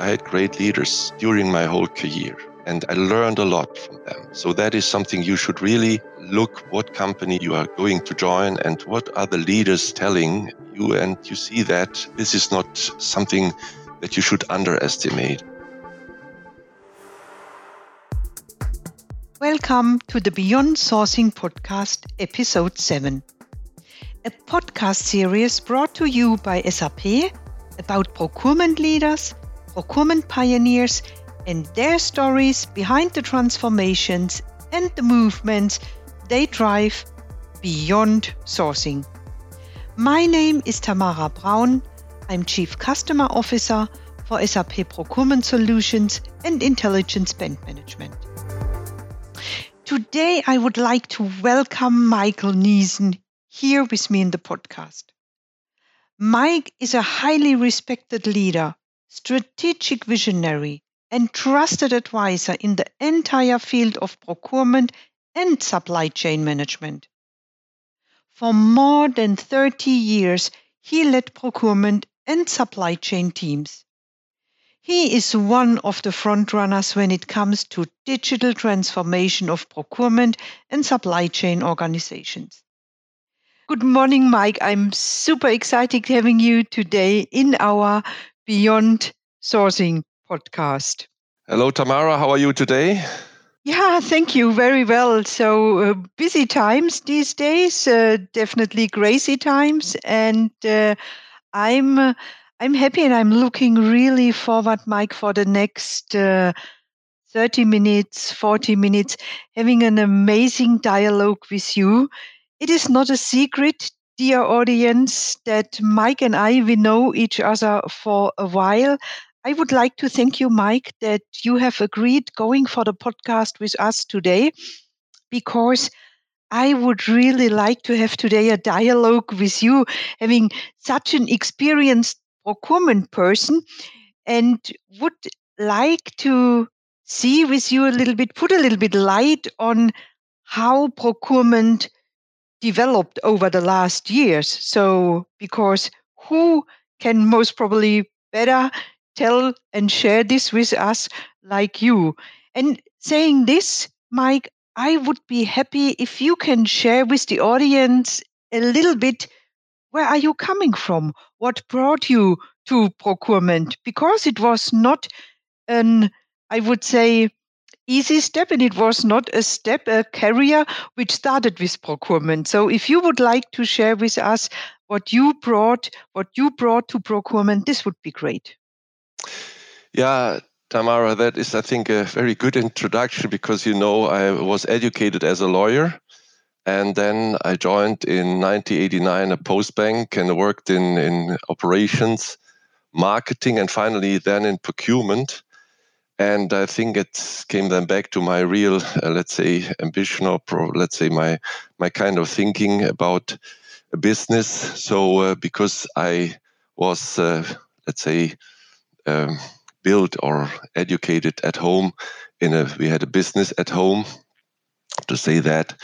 I had great leaders during my whole career, and I learned a lot from them. So that is something you should really look what company you are going to join and what are the leaders telling you, and you see that this is not something that you should underestimate. Welcome to the Beyond Sourcing Podcast, Episode 7, a podcast series brought to you by SAP about procurement leaders, procurement pioneers, and their stories behind the transformations and the movements they drive beyond sourcing. My name is Tamara Braun. I'm Chief Customer Officer for SAP Procurement Solutions and Intelligent Spend Management. Today, I would like to welcome Michael Niesen here with me in the podcast. Mike is a highly respected leader, strategic visionary, and trusted advisor in the entire field of procurement and supply chain management. For more than 30 years, he led procurement and supply chain teams. He is one of the frontrunners when it comes to digital transformation of procurement and supply chain organizations. Good morning, Mike. I'm super excited having you today in our Beyond Sourcing podcast. Hello, Tamara. How are you today? Yeah, thank you. Very well. So busy times these days, definitely crazy times. And I'm happy, and I'm looking really forward, Mike, for the next 30 minutes, 40 minutes, having an amazing dialogue with you. It is not a secret, dear audience, that Mike and we know each other for a while. I would like to thank you, Mike, that you have agreed going for the podcast with us today, because I would really like to have today a dialogue with you, having such an experienced procurement person, and would like to see with you a little bit, put a little bit light on how procurement developed over the last years. So, because who can most probably better tell and share this with us like you? And saying this, Mike, I would be happy if you can share with the audience a little bit, where are you coming from? What brought you to procurement? Because it was not an, I would say, easy step, and it was not a step, a career which started with procurement. So if you would like to share with us what you brought to procurement, this would be great. Yeah, Tamara, that is, I think, a very good introduction, because, you know, I was educated as a lawyer, and then I joined in 1989 a post bank and worked in operations, marketing, and finally then in procurement. And I think it came then back to my real, let's say, ambition, or my kind of thinking about a business. So because I was, built or educated at home, we had a business at home, to say that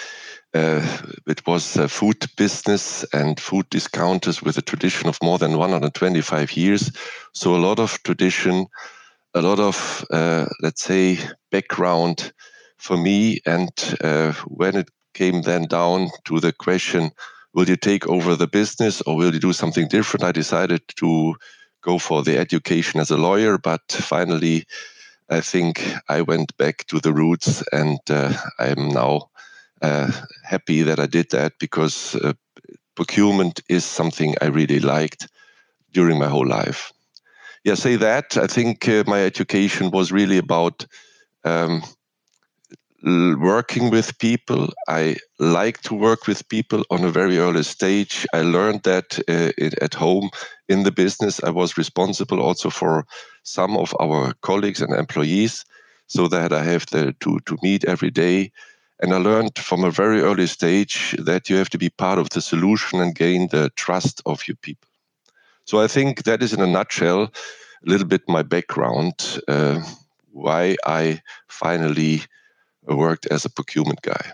it was a food business and food discounters with a tradition of more than 125 years. So a lot of tradition, a lot of, background for me. And when it came then down to the question, will you take over the business or will you do something different? I decided to go for the education as a lawyer, but finally, I think I went back to the roots, and I'm now happy that I did that, because procurement is something I really liked during my whole life. Yeah, say that. I think my education was really about working with people. I like to work with people on a very early stage. I learned that at home in the business. I was responsible also for some of our colleagues and employees, so that I have to meet every day. And I learned from a very early stage that you have to be part of the solution and gain the trust of your people. So I think that is, in a nutshell, a little bit my background, why I finally worked as a procurement guy.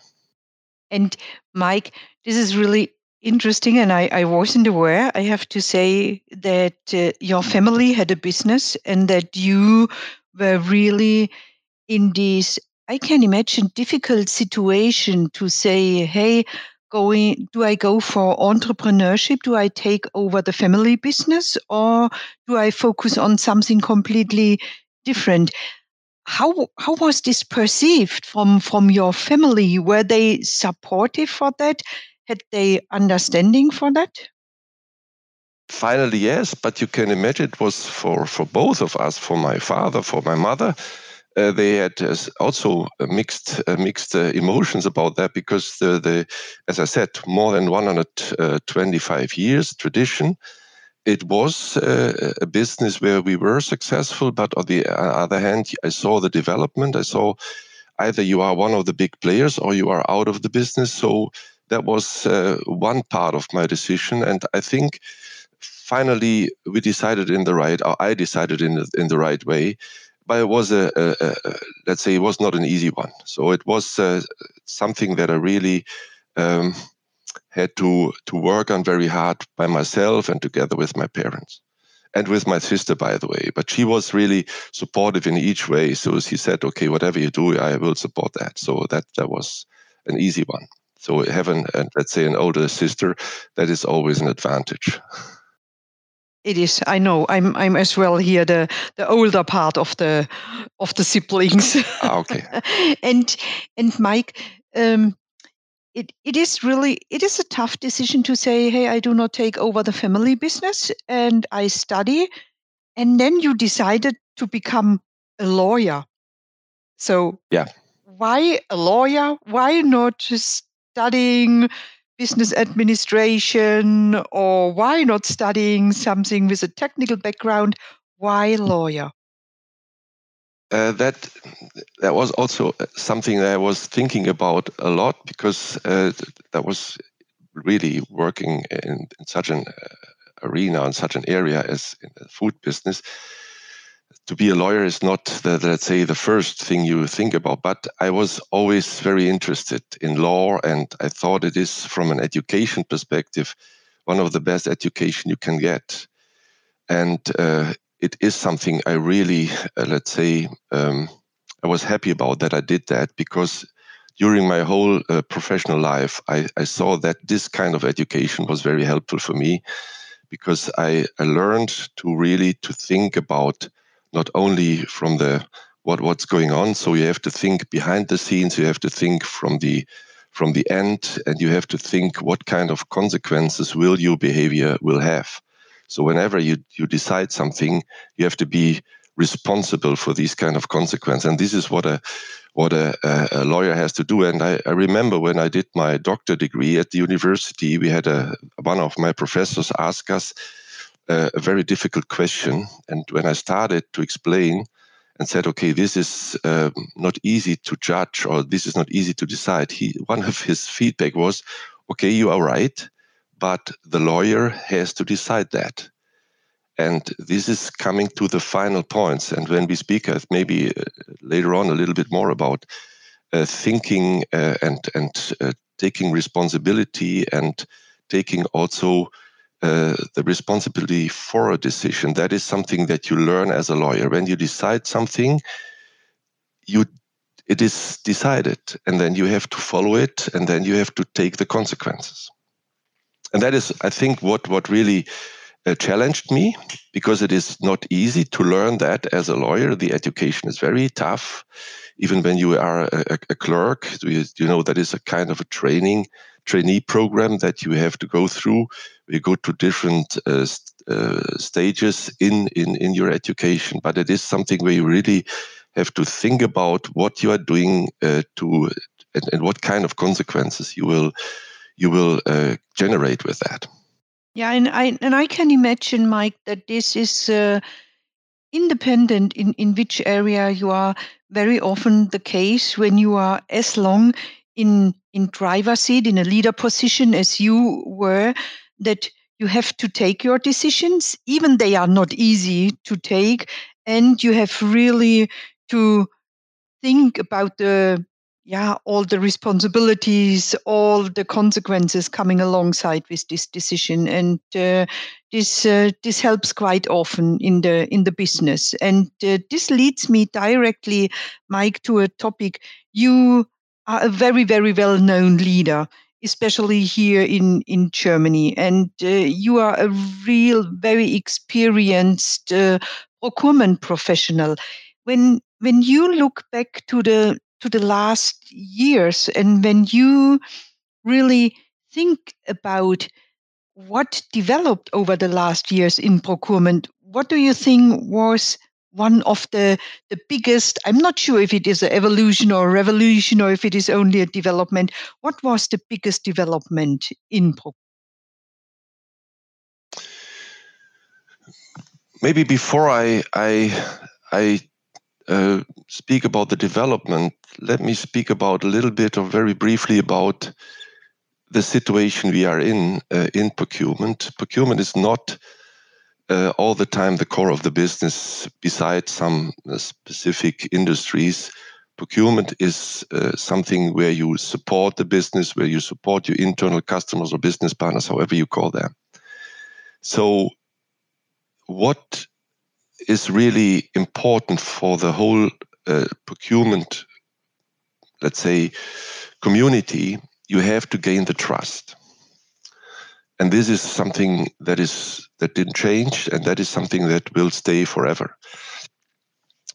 And Mike, this is really Interesting, and I wasn't aware. I have to say that your family had a business and that you were really in this, I can imagine, difficult situation to say, hey, do I go for entrepreneurship? Do I take over the family business, or do I focus on something completely different? How was this perceived from your family? Were they supportive for that? Had they understanding for that? Finally, yes, but you can imagine it was for both of us, for my father, for my mother. They had also mixed emotions about that, because the as I said, more than 125 years tradition. It was a business where we were successful, but on the other hand, I saw the development. I saw either you are one of the big players or you are out of the business. So that was one part of my decision, and I think finally we decided in the right, or I decided in the right way. But it was let's say, it was not an easy one. So it was something that I really had to work on very hard by myself and together with my parents and with my sister, by the way. But she was really supportive in each way. So she said, "Okay, whatever you do, I will support that." So that was an easy one. So having, let's say, an older sister, that is always an advantage. It is. I know. I'm as well here the older part of the siblings. Okay. and Mike, it is a tough decision to say, hey, I do not take over the family business and I study, and then you decided to become a lawyer. So yeah, why a lawyer? Why not just studying business administration, or why not studying something with a technical background? Why lawyer? That was also something that I was thinking about a lot, because that was really working in such an arena, in such an area as in the food business. To be a lawyer is not, let's say, the first thing you think about, but I was always very interested in law, and I thought it is, from an education perspective, one of the best education you can get. And it is something I really, let's say, I was happy about that I did that, because during my whole professional life, I saw that this kind of education was very helpful for me, because I learned to really to think about not only from the what's going on, so you have to think behind the scenes, you have to think from the end, and you have to think what kind of consequences will your behavior will have. So whenever you decide something, you have to be responsible for these kind of consequences, and this is what a lawyer has to do. And I remember when I did my doctorate degree at the university, we had one of my professors ask us a very difficult question, and when I started to explain and said, okay, this is not easy to judge, or this is not easy to decide, one of his feedback was, okay, you are right, but the lawyer has to decide that. And this is coming to the final points, and when we speak maybe later on a little bit more about thinking and taking responsibility, and taking also the responsibility for a decision. That is something that you learn as a lawyer. When you decide something, it is decided, and then you have to follow it, and then you have to take the consequences. And that is, I think, what really challenged me, because it is not easy to learn that as a lawyer. The education is very tough. Even when you are a clerk, you know, that is a kind of a trainee program that you have to go through. You go to different stages in your education, but it is something where you really have to think about what you are doing and what kind of consequences you will generate with that. Yeah, and I can imagine, Mike, that this is independent in which area you are. Very often the case when you are as long in driver's seat, in a leader position as you were, that you have to take your decisions, even they are not easy to take, and you have really to think about the all the responsibilities, all the consequences coming alongside with this decision, and this helps quite often in the business. And this leads me directly, Mike, to a topic. You are a very, very well-known leader, especially here in Germany, and you are a real, very experienced procurement professional. When you look back to the last years, and when you really think about what developed over the last years in procurement, what do you think was one of the biggest, I'm not sure if it is an evolution or a revolution or if it is only a development, what was the biggest development in procurement? Maybe before I speak about the development, let me speak about a little bit or very briefly about the situation we are in procurement. Procurement is not all the time the core of the business. Besides some specific industries, procurement is something where you support the business, where you support your internal customers or business partners, however you call them. So what is really important for the whole procurement, let's say, community, you have to gain the trust. And this is something that didn't change, and that is something that will stay forever.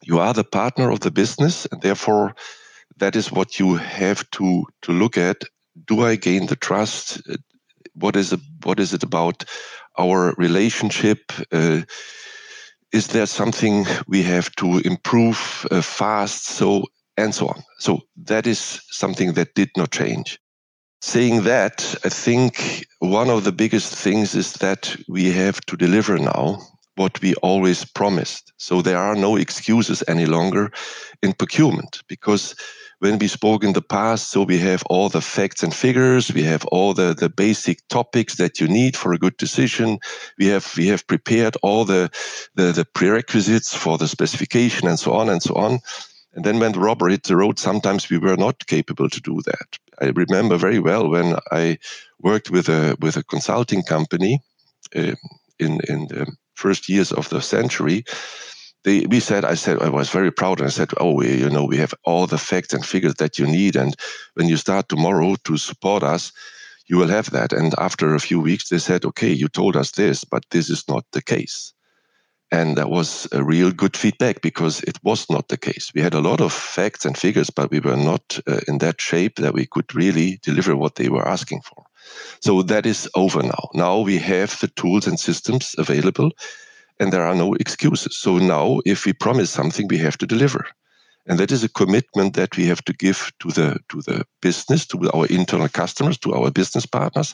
You are the partner of the business, and therefore that is what you have to look at. Do I gain the trust? What is it about our relationship? Is there something we have to improve fast, and so on? So that is something that did not change. Saying that, I think one of the biggest things is that we have to deliver now what we always promised. So there are no excuses any longer in procurement, because when we spoke in the past, so we have all the facts and figures, we have all the basic topics that you need for a good decision, we have prepared all the prerequisites for the specification and so on and so on. And then when the rubber hit the road, sometimes we were not capable to do that. I remember very well when I worked with a consulting company in the first years of the century. I was very proud, and I said, we have all the facts and figures that you need, and when you start tomorrow to support us, you will have that. And after a few weeks, they said, okay, you told us this, but this is not the case. And that was a real good feedback, because it was not the case. We had a lot of facts and figures, but we were not in that shape that we could really deliver what they were asking for. So that is over now. Now we have the tools and systems available, and there are no excuses. So now, if we promise something, we have to deliver. And that is a commitment that we have to give to the business, to our internal customers, to our business partners.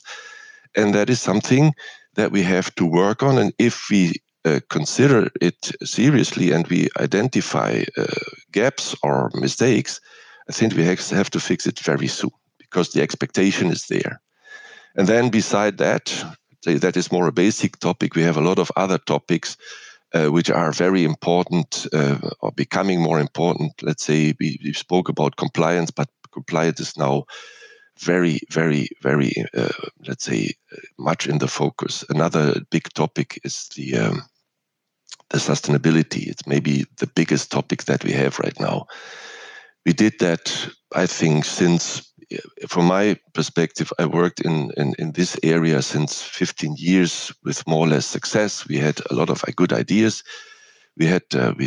And that is something that we have to work on. And if we consider it seriously and we identify gaps or mistakes, I think we have to fix it very soon, because the expectation is there. And then beside that, that is more a basic topic. We have a lot of other topics which are very important or becoming more important. Let's say we spoke about compliance, but compliance is now very, very, very, much in the focus. Another big topic is the sustainability. It's maybe the biggest topic that we have right now. We did that, I think, since... From my perspective, I worked in this area since 15 years with more or less success. We had a lot of good ideas. We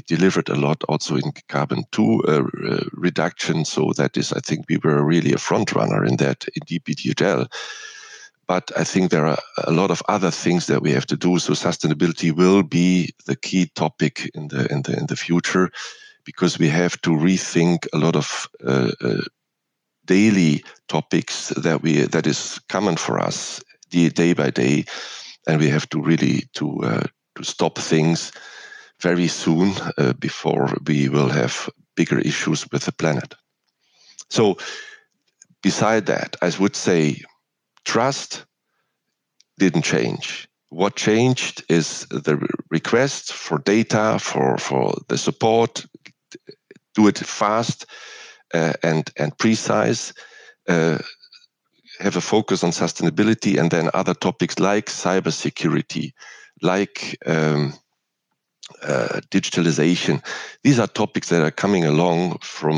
delivered a lot also in carbon 2 reduction. So that is, I think, we were really a front runner in that in DPDHL. But I think there are a lot of other things that we have to do. So sustainability will be the key topic in the future, because we have to rethink a lot of daily topics that is common for us day by day, and we have to really to stop things very soon before we will have bigger issues with the planet. So, beside that, I would say trust didn't change. What changed is the request for data, for the support. Do it fast. and precise, have a focus on sustainability, and then other topics like cybersecurity, like digitalization. These are topics that are coming along for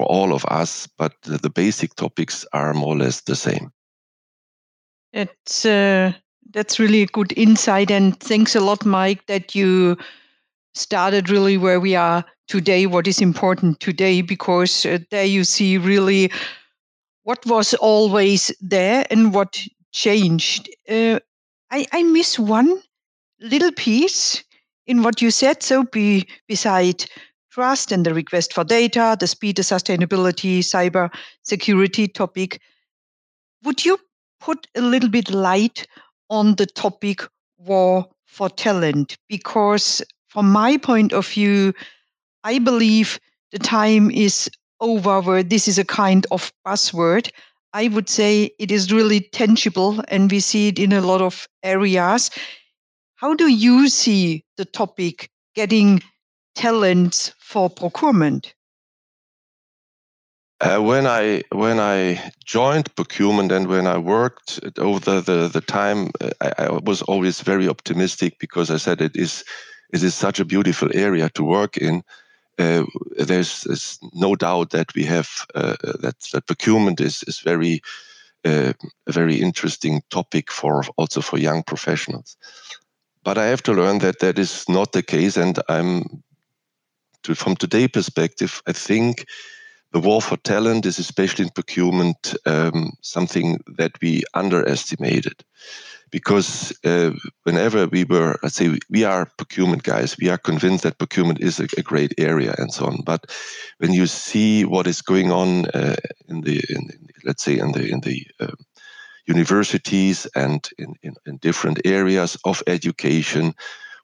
all of us, but the basic topics are more or less the same. That's really a good insight, and thanks a lot, Mike, that you started really where we are today, what is important today, because there you see really what was always there and what changed. I miss one little piece in what you said. So beside trust and the request for data, the speed, the sustainability, cyber security topic, would you put a little bit light on the topic war for talent? Because from my point of view, I believe the time is over where this is a kind of buzzword. I would say it is really tangible, and we see it in a lot of areas. How do you see the topic getting talents for procurement? When I joined procurement and when I worked over the time, I was always very optimistic, because I said it is such a beautiful area to work in. There's no doubt that we have that procurement is very interesting topic for young professionals. But I have to learn that is not the case, and from today's perspective, I think the war for talent is, especially in procurement, something that we underestimated, because whenever we were, let's say, we are procurement guys, we are convinced that procurement is a great area and so on. But when you see what is going on in the universities and in different areas of education,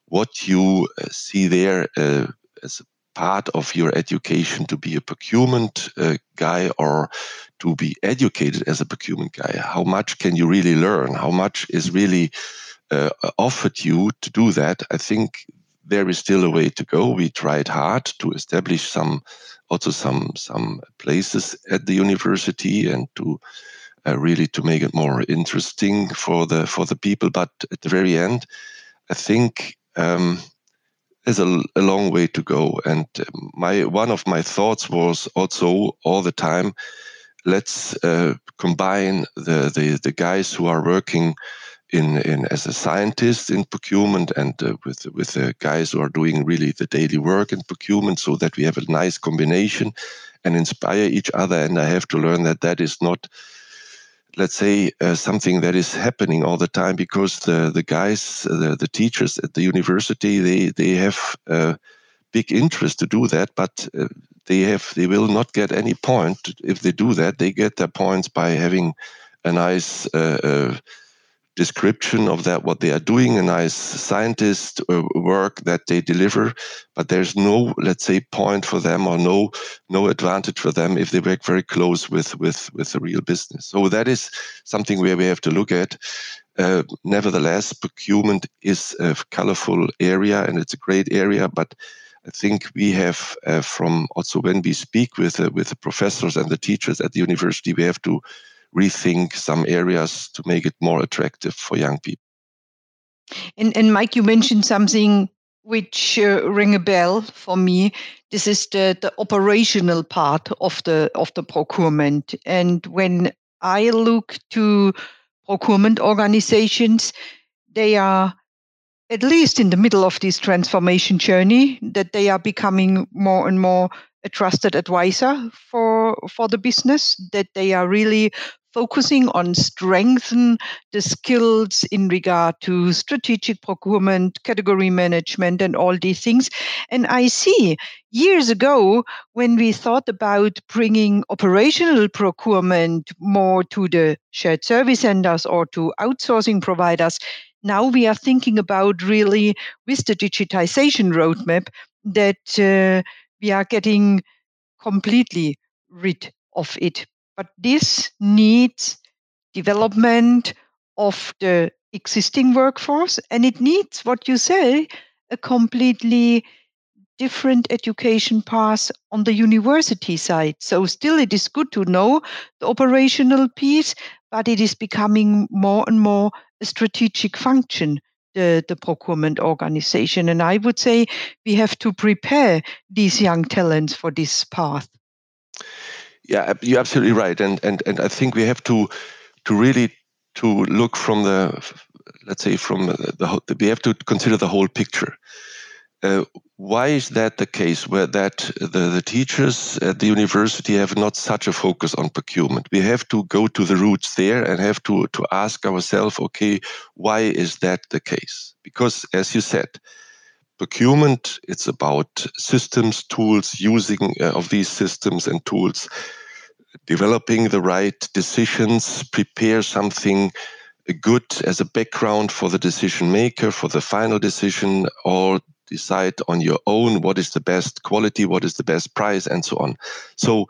what you see there as part of your education to be a procurement guy or to be educated as a procurement guy, how much can you really learn? How much is really offered you to do that? I think there is still a way to go. We tried hard to establish some places at the university and to really to make it more interesting for the people. But at the very end, I think there's a long way to go. And one of my thoughts was also all the time, let's combine the guys who are working in as a scientist in procurement and with the guys who are doing really the daily work in procurement, so that we have a nice combination and inspire each other. And I have to learn that is not, let's say, something that is happening all the time, because the guys, the teachers at the university, they have big interest to do that, but they will not get any point if they do that. They get their points by having a nice description of that what they are doing, a nice scientist work that they deliver, but there's no, let's say, point for them or no advantage for them if they work very close with the real business. So that is something where we have to look at. Nevertheless, procurement is a colorful area and it's a great area, but I think we have from also when we speak with the professors and the teachers at the university, we have to rethink some areas to make it more attractive for young people. And Mike, you mentioned something which rang a bell for me. This is the operational part of the procurement. And when I look to procurement organizations, they are at least in the middle of this transformation journey, that they are becoming more and more a trusted advisor for the business, that they are really focusing on strengthen the skills in regard to strategic procurement, category management, and all these things. And I see years ago when we thought about bringing operational procurement more to the shared service centers or to outsourcing providers, now we are thinking about really with the digitization roadmap that we are getting completely rid of it. But this needs development of the existing workforce, and it needs, what you say, a completely different education paths on the university side. So still it is good to know the operational piece, but it is becoming more and more a strategic function, the procurement organization. And I would say we have to prepare these young talents for this path. Yeah, you're absolutely right. And I think we have to really look from we have to consider the whole picture. Why is that the case where the teachers at the university have not such a focus on procurement? We have to go to the roots there and have to ask ourselves, okay, why is that the case? Because as you said, procurement, it's about systems, tools, using of these systems and tools, developing the right decisions, prepare something good as a background for the decision maker, for the final decision, or decide on your own what is the best quality, what is the best price, and so on. So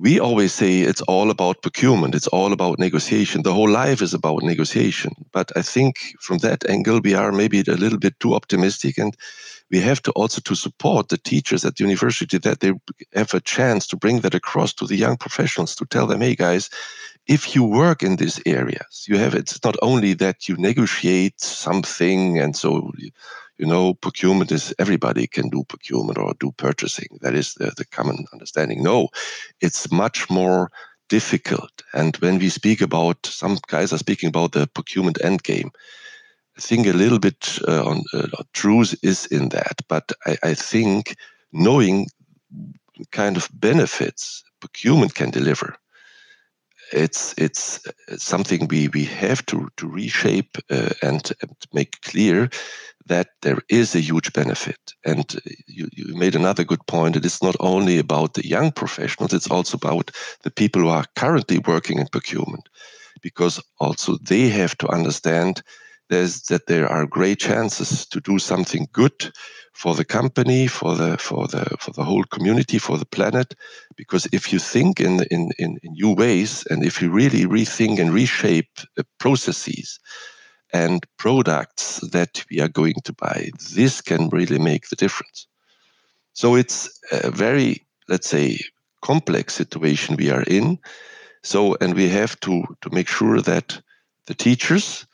we always say it's all about procurement. It's all about negotiation. The whole life is about negotiation. But I think from that angle, we are maybe a little bit too optimistic, and we have to also to support the teachers at the university that they have a chance to bring that across to the young professionals, to tell them, hey guys, if you work in these areas, it's not only that you negotiate something, and so, you know, procurement is everybody can do procurement or do purchasing. That is the common understanding. No, it's much more difficult. And when we speak about, some guys are speaking about the procurement endgame. I think a little bit truth is in that. But I think knowing kind of benefits procurement can deliver, it's something we have to reshape and make clear that there is a huge benefit. And you made another good point. It is not only about the young professionals, it's also about the people who are currently working in procurement, because also they have to understand that there are great chances to do something good for the company, for the whole community, for the planet. Because if you think in new ways, and if you really rethink and reshape the processes and products that we are going to buy, this can really make the difference. So it's a very, let's say, complex situation we are in. So, and we have to make sure that the teachers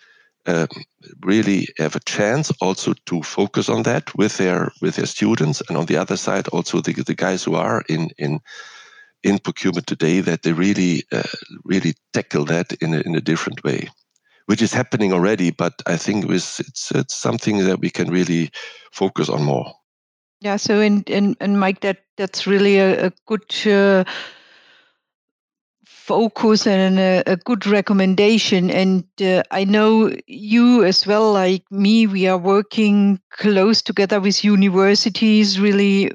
really have a chance also to focus on that with their students, and on the other side also the guys who are in procurement today, that they really tackle that in a different way, which is happening already. But I think it's something that we can really focus on more. Yeah. So and Mike, that's really a good focus and a good recommendation. And I know you as well, like me, we are working close together with universities, really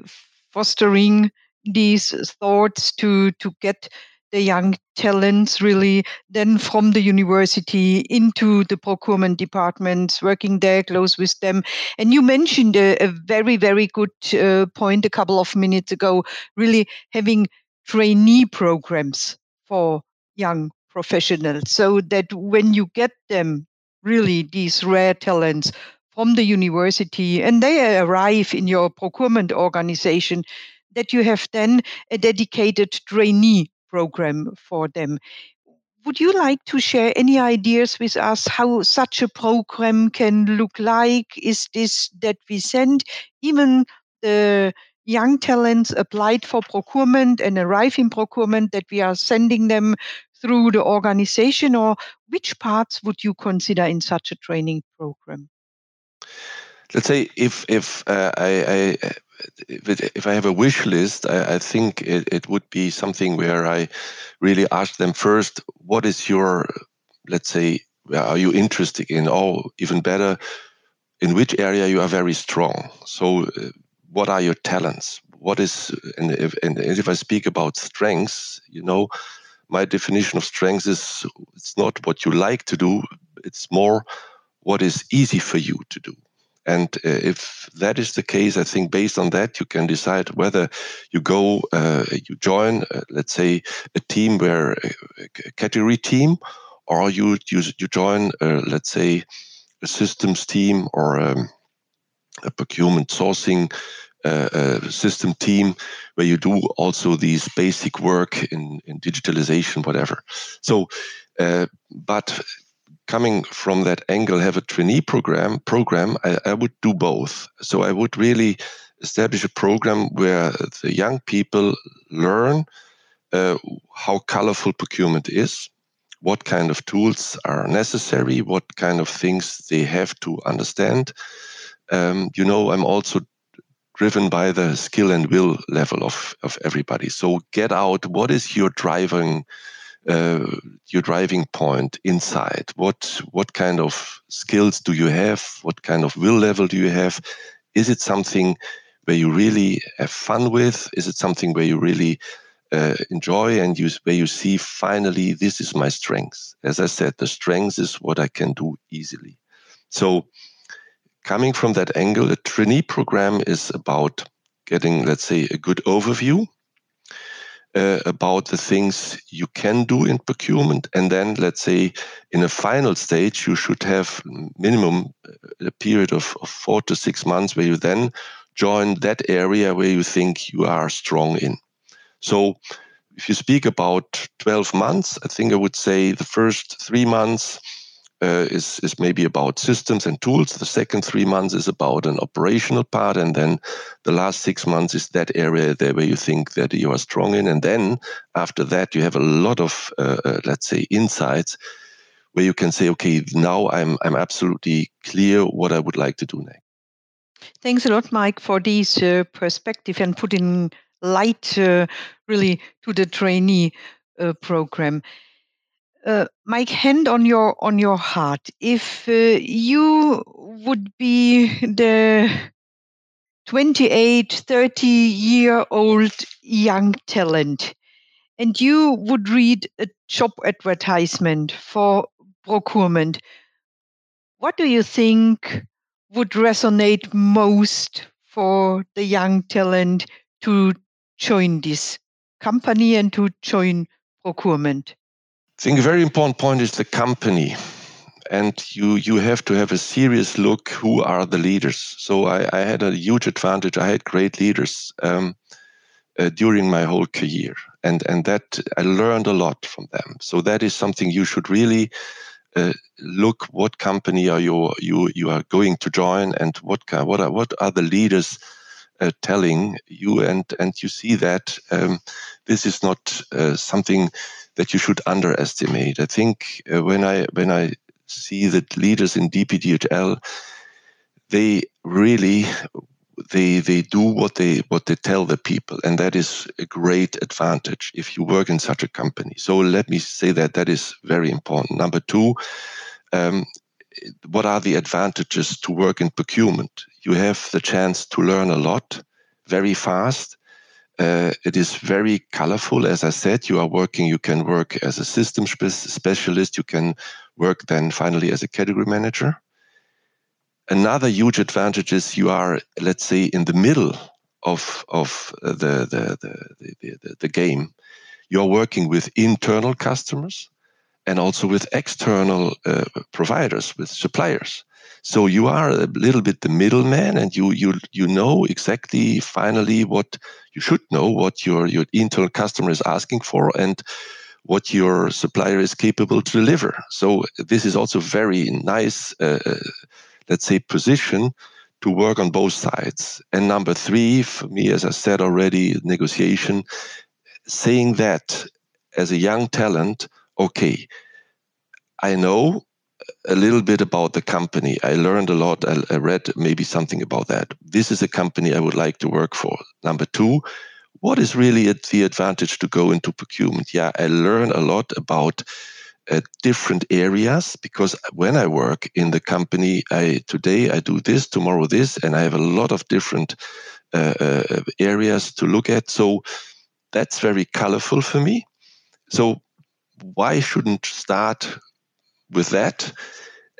fostering these thoughts to get the young talents really then from the university into the procurement departments, working there close with them. And you mentioned a very, very good point a couple of minutes ago, really having trainee programs for young professionals, so that when you get them, really these rare talents from the university, and they arrive in your procurement organization, that you have then a dedicated trainee program for them. Would you like to share any ideas with us how such a program can look like? Is this that we send even the young talents applied for procurement and arrive in procurement, that we are sending them through the organization, or which parts would you consider in such a training program? Let's say if I have a wish list, I think it would be something where I really ask them first, what is your, let's say, are you interested in, or even better, in which area you are very strong? So what are your talents? And if I speak about strengths, you know, my definition of strengths is it's not what you like to do, it's more what is easy for you to do. And if that is the case, I think based on that, you can decide whether you go, you join, let's say, a team where a category team, or you join, let's say, a systems team, or a procurement sourcing system team where you do also these basic work in digitalization, whatever. So, but coming from that angle, have a trainee program, I would do both. So I would really establish a program where the young people learn how colorful procurement is, what kind of tools are necessary, what kind of things they have to understand. You know, I'm also driven by the skill and will level of everybody. So get out, what is your driving point inside? What kind of skills do you have? What kind of will level do you have? Is it something where you really have fun with? Is it something where you really enjoy and where you see finally this is my strength? As I said, the strength is what I can do easily. So coming from that angle, a trainee program is about getting, let's say, a good overview about the things you can do in procurement. And then, let's say, in a final stage, you should have minimum a period of 4 to 6 months where you then join that area where you think you are strong in. So if you speak about 12 months, I think I would say the first 3 months is maybe about systems and tools. The second 3 months is about an operational part. And then the last 6 months is that area there where you think that you are strong in. And then after that, you have a lot of, let's say, insights where you can say, okay, now I'm absolutely clear what I would like to do next. Thanks a lot, Mike, for this perspective and putting light really to the trainee program. Mike, hand on your heart. If you would be the 28, 30-year-old young talent, and you would read a job advertisement for procurement, what do you think would resonate most for the young talent to join this company and to join procurement? I think a very important point is the company, and you have to have a serious look who are the leaders. So I had a huge advantage. I had great leaders during my whole career, and that I learned a lot from them. So that is something you should really look. What company are you are going to join, and what are the leaders telling you, and you see that this is not something that you should underestimate. I think when I see that leaders in DPDHL, they really they do what they tell the people, and that is a great advantage if you work in such a company. So let me say that is very important. Number two, what are the advantages to work in procurement? You have the chance to learn a lot very fast. It is very colorful. As I said, you can work as a system specialist. You can work then finally as a category manager. Another huge advantage is you are, let's say, in the middle of the game. You're working with internal customers and also with external providers, with suppliers. So you are a little bit the middleman, and you know exactly finally what you should know, what your internal customer is asking for and what your supplier is capable to deliver. So this is also very nice, let's say, position to work on both sides. And number three, for me, as I said already, negotiation, saying that as a young talent, okay, I know a little bit about the company. I learned a lot. I read maybe something about that. This is a company I would like to work for. Number two, what is really the advantage to go into procurement? Yeah, I learn a lot about different areas, because when I work in the company, today I do this, tomorrow this, and I have a lot of different areas to look at. So that's very colorful for me. So why shouldn't start with that?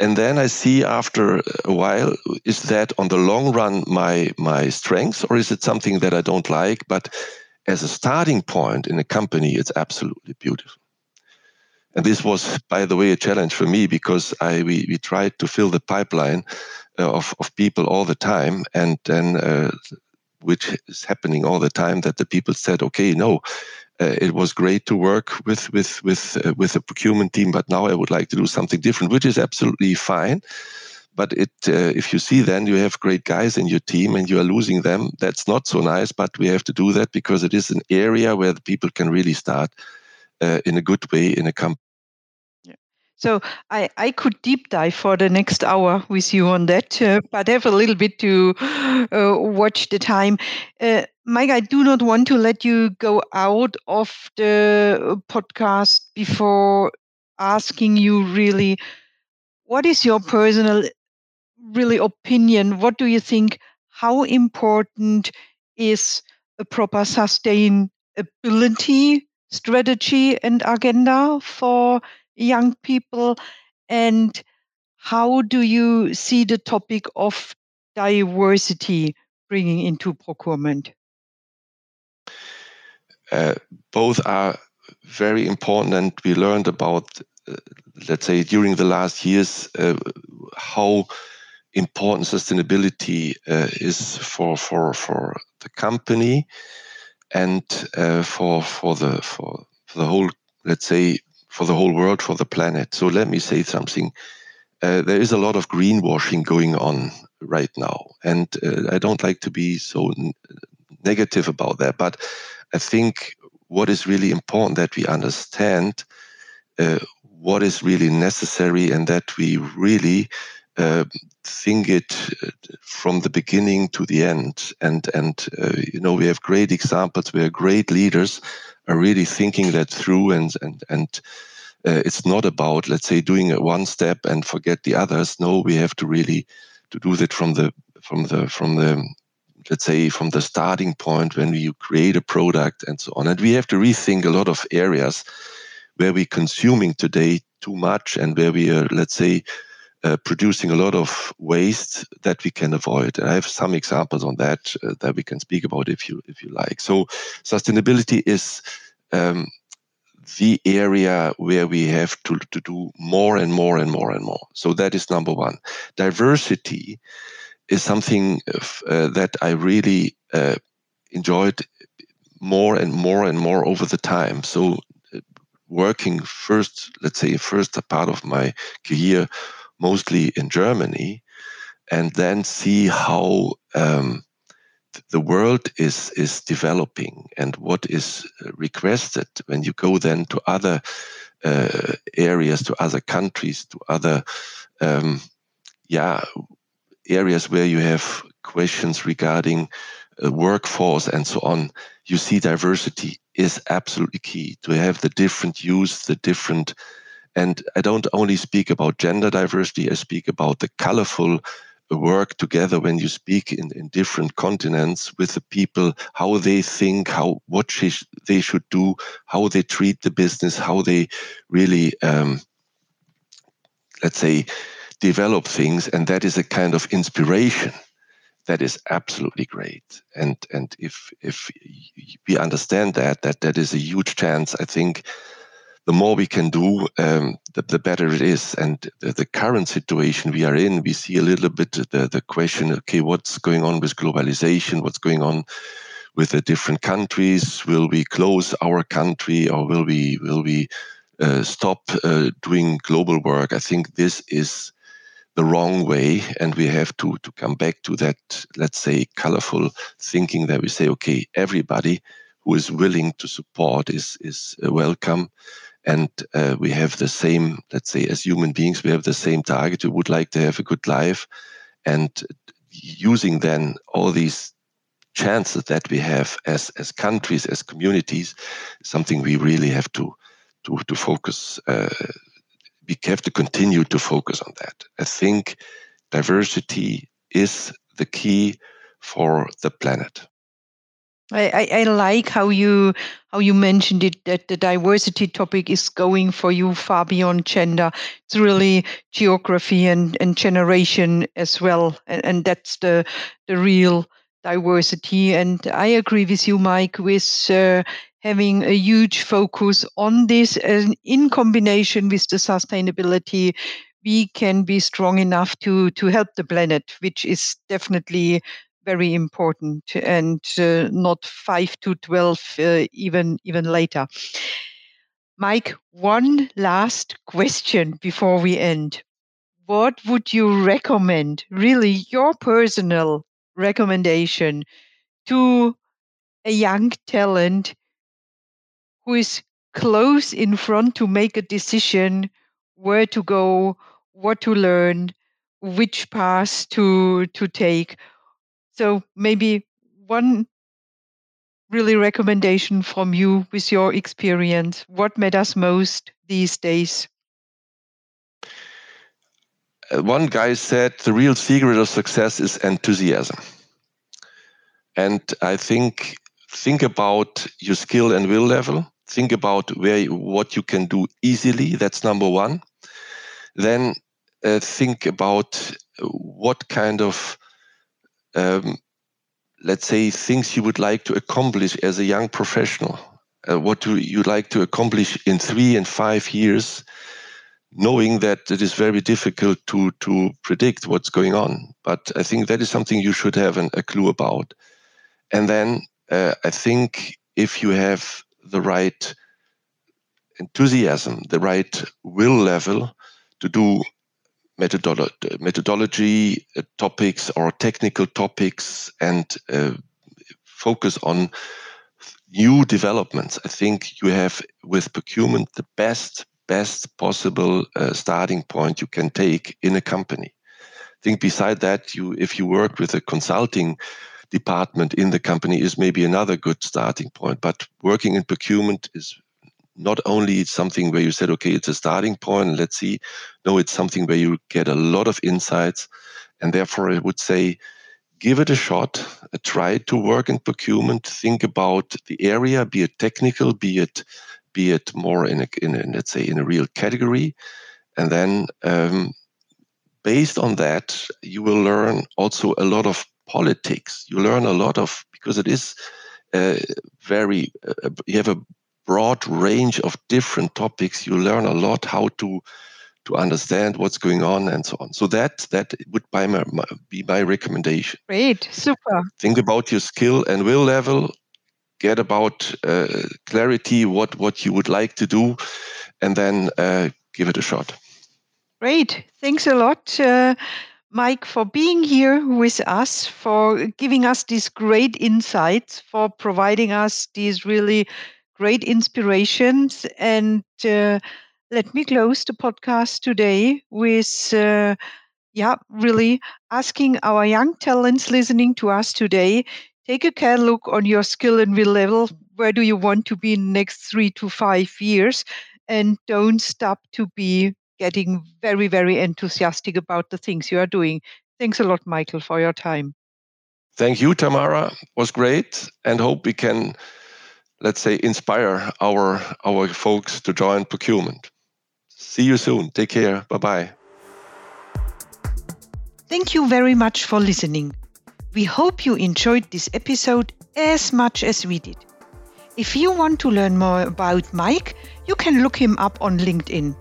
And then I see after a while, is that on the long run my strength, or is it something that I don't like? But as a starting point in a company, it's absolutely beautiful. And this was, by the way, a challenge for me, because we tried to fill the pipeline of people all the time, and then which is happening all the time, that the people said, okay, no, it was great to work with a procurement team, but now I would like to do something different, which is absolutely fine. But if you see then you have great guys in your team and you are losing them, that's not so nice, but we have to do that because it is an area where the people can really start in a good way in a company. So I could deep dive for the next hour with you on that, but have a little bit to watch the time. Mike, I do not want to let you go out of the podcast before asking you really, what is your personal really opinion? What do you think, how important is a proper sustainability strategy and agenda for young people, and how do you see the topic of diversity bringing into procurement? Both are very important, and we learned about, let's say, during the last years, how important sustainability is for the company and for the whole, let's say, for the whole world, for the planet. So let me say something. There is a lot of greenwashing going on right now. And I don't like to be so negative about that. But I think what is really important that we understand what is really necessary and that we really think it from the beginning to the end. And you know, we have great examples where great leaders are really thinking that through, and it's not about, let's say, doing one step and forget the others. No, we have to really to do that from the let's say from the starting point when you create a product and so on. And we have to rethink a lot of areas where we're consuming today too much and where we are, let's say, producing a lot of waste that we can avoid. And I have some examples on that that we can speak about if you like. So sustainability is the area where we have to do more and more and more and more. So that is number one. Diversity is something that I really enjoyed more and more and more over the time. So working first, let's say, first a part of my career mostly in Germany, and then see how the world is developing and what is requested when you go then to other areas, to other countries, to other areas where you have questions regarding workforce and so on. You see, diversity is absolutely key to have the different use, the different. And I don't only speak about gender diversity, I speak about the colorful work together when you speak in different continents with the people, how they think, how what they should do, how they treat the business, how they really, let's say, develop things. And that is a kind of inspiration that is absolutely great. And if we understand that is a huge chance, I think. The more we can do, the better it is. And the current situation we are in, we see a little bit the question, okay, what's going on with globalization? What's going on with the different countries? Will we close our country or will we stop doing global work? I think this is the wrong way. And we have to come back to that, let's say, colorful thinking that we say, okay, everybody who is willing to support is welcome. And we have the same, let's say, as human beings, we have the same target. We would like to have a good life. And using then all these chances that we have as countries, as communities, something we really have to focus. We have to continue to focus on that. I think diversity is the key for the planet. I like how you mentioned it, that the diversity topic is going for you far beyond gender. It's really geography and generation as well. And that's the real diversity. And I agree with you, Mike, with having a huge focus on this. And in combination with the sustainability, we can be strong enough to help the planet, which is definitely very important, and not 5 to 12, even later. Mike, one last question before we end. What would you recommend, really your personal recommendation, to a young talent who is close in front to make a decision where to go, what to learn, which path to take? So maybe one really recommendation from you with your experience. What matters most these days? One guy said the real secret of success is enthusiasm. And I think about your skill and will level. Think about what you can do easily. That's number one. Then think about what kind of let's say things you would like to accomplish as a young professional. What do you like to accomplish in 3 and 5 years, knowing that it is very difficult to predict what's going on? But I think that is something you should have a clue about. And then I think if you have the right enthusiasm, the right will level to do methodology topics or technical topics and focus on new developments, I think you have with procurement the best possible starting point you can take in a company. I think beside that, if you work with a consulting department in the company is maybe another good starting point. But working in procurement is not only something where you said, okay, it's a starting point, let's see. No, it's something where you get a lot of insights. And therefore, I would say, give it a shot. Try to work in procurement. Think about the area, be it technical, be it more in a let's say, in a real category. And then based on that, you will learn also a lot of politics. You learn a lot of, because it is you have a broad range of different topics. You learn a lot how to understand what's going on and so on. So that would be my recommendation. Great, super. Think about your skill and will level. Get about clarity, what you would like to do, and then give it a shot. Great, thanks a lot. Mike, for being here with us, for giving us these great insights, for providing us these really great inspirations. And let me close the podcast today with, really asking our young talents listening to us today, take a care look on your skill and will level. Where do you want to be in the next 3 to 5 years? And don't stop to be getting very, very enthusiastic about the things you are doing. Thanks a lot, Michael, for your time. Thank you, Tamara. It was great, and hope we can, let's say, inspire our folks to join procurement. See you soon. Take care. Bye-bye. Thank you very much for listening. We hope you enjoyed this episode as much as we did. If you want to learn more about Mike, you can look him up on LinkedIn.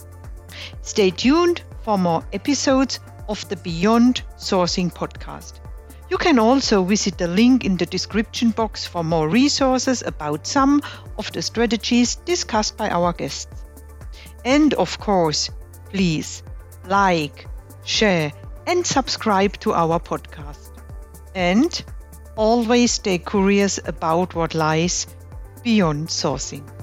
Stay tuned for more episodes of the Beyond Sourcing podcast. You can also visit the link in the description box for more resources about some of the strategies discussed by our guests. And of course, please like, share, and subscribe to our podcast. And always stay curious about what lies beyond sourcing.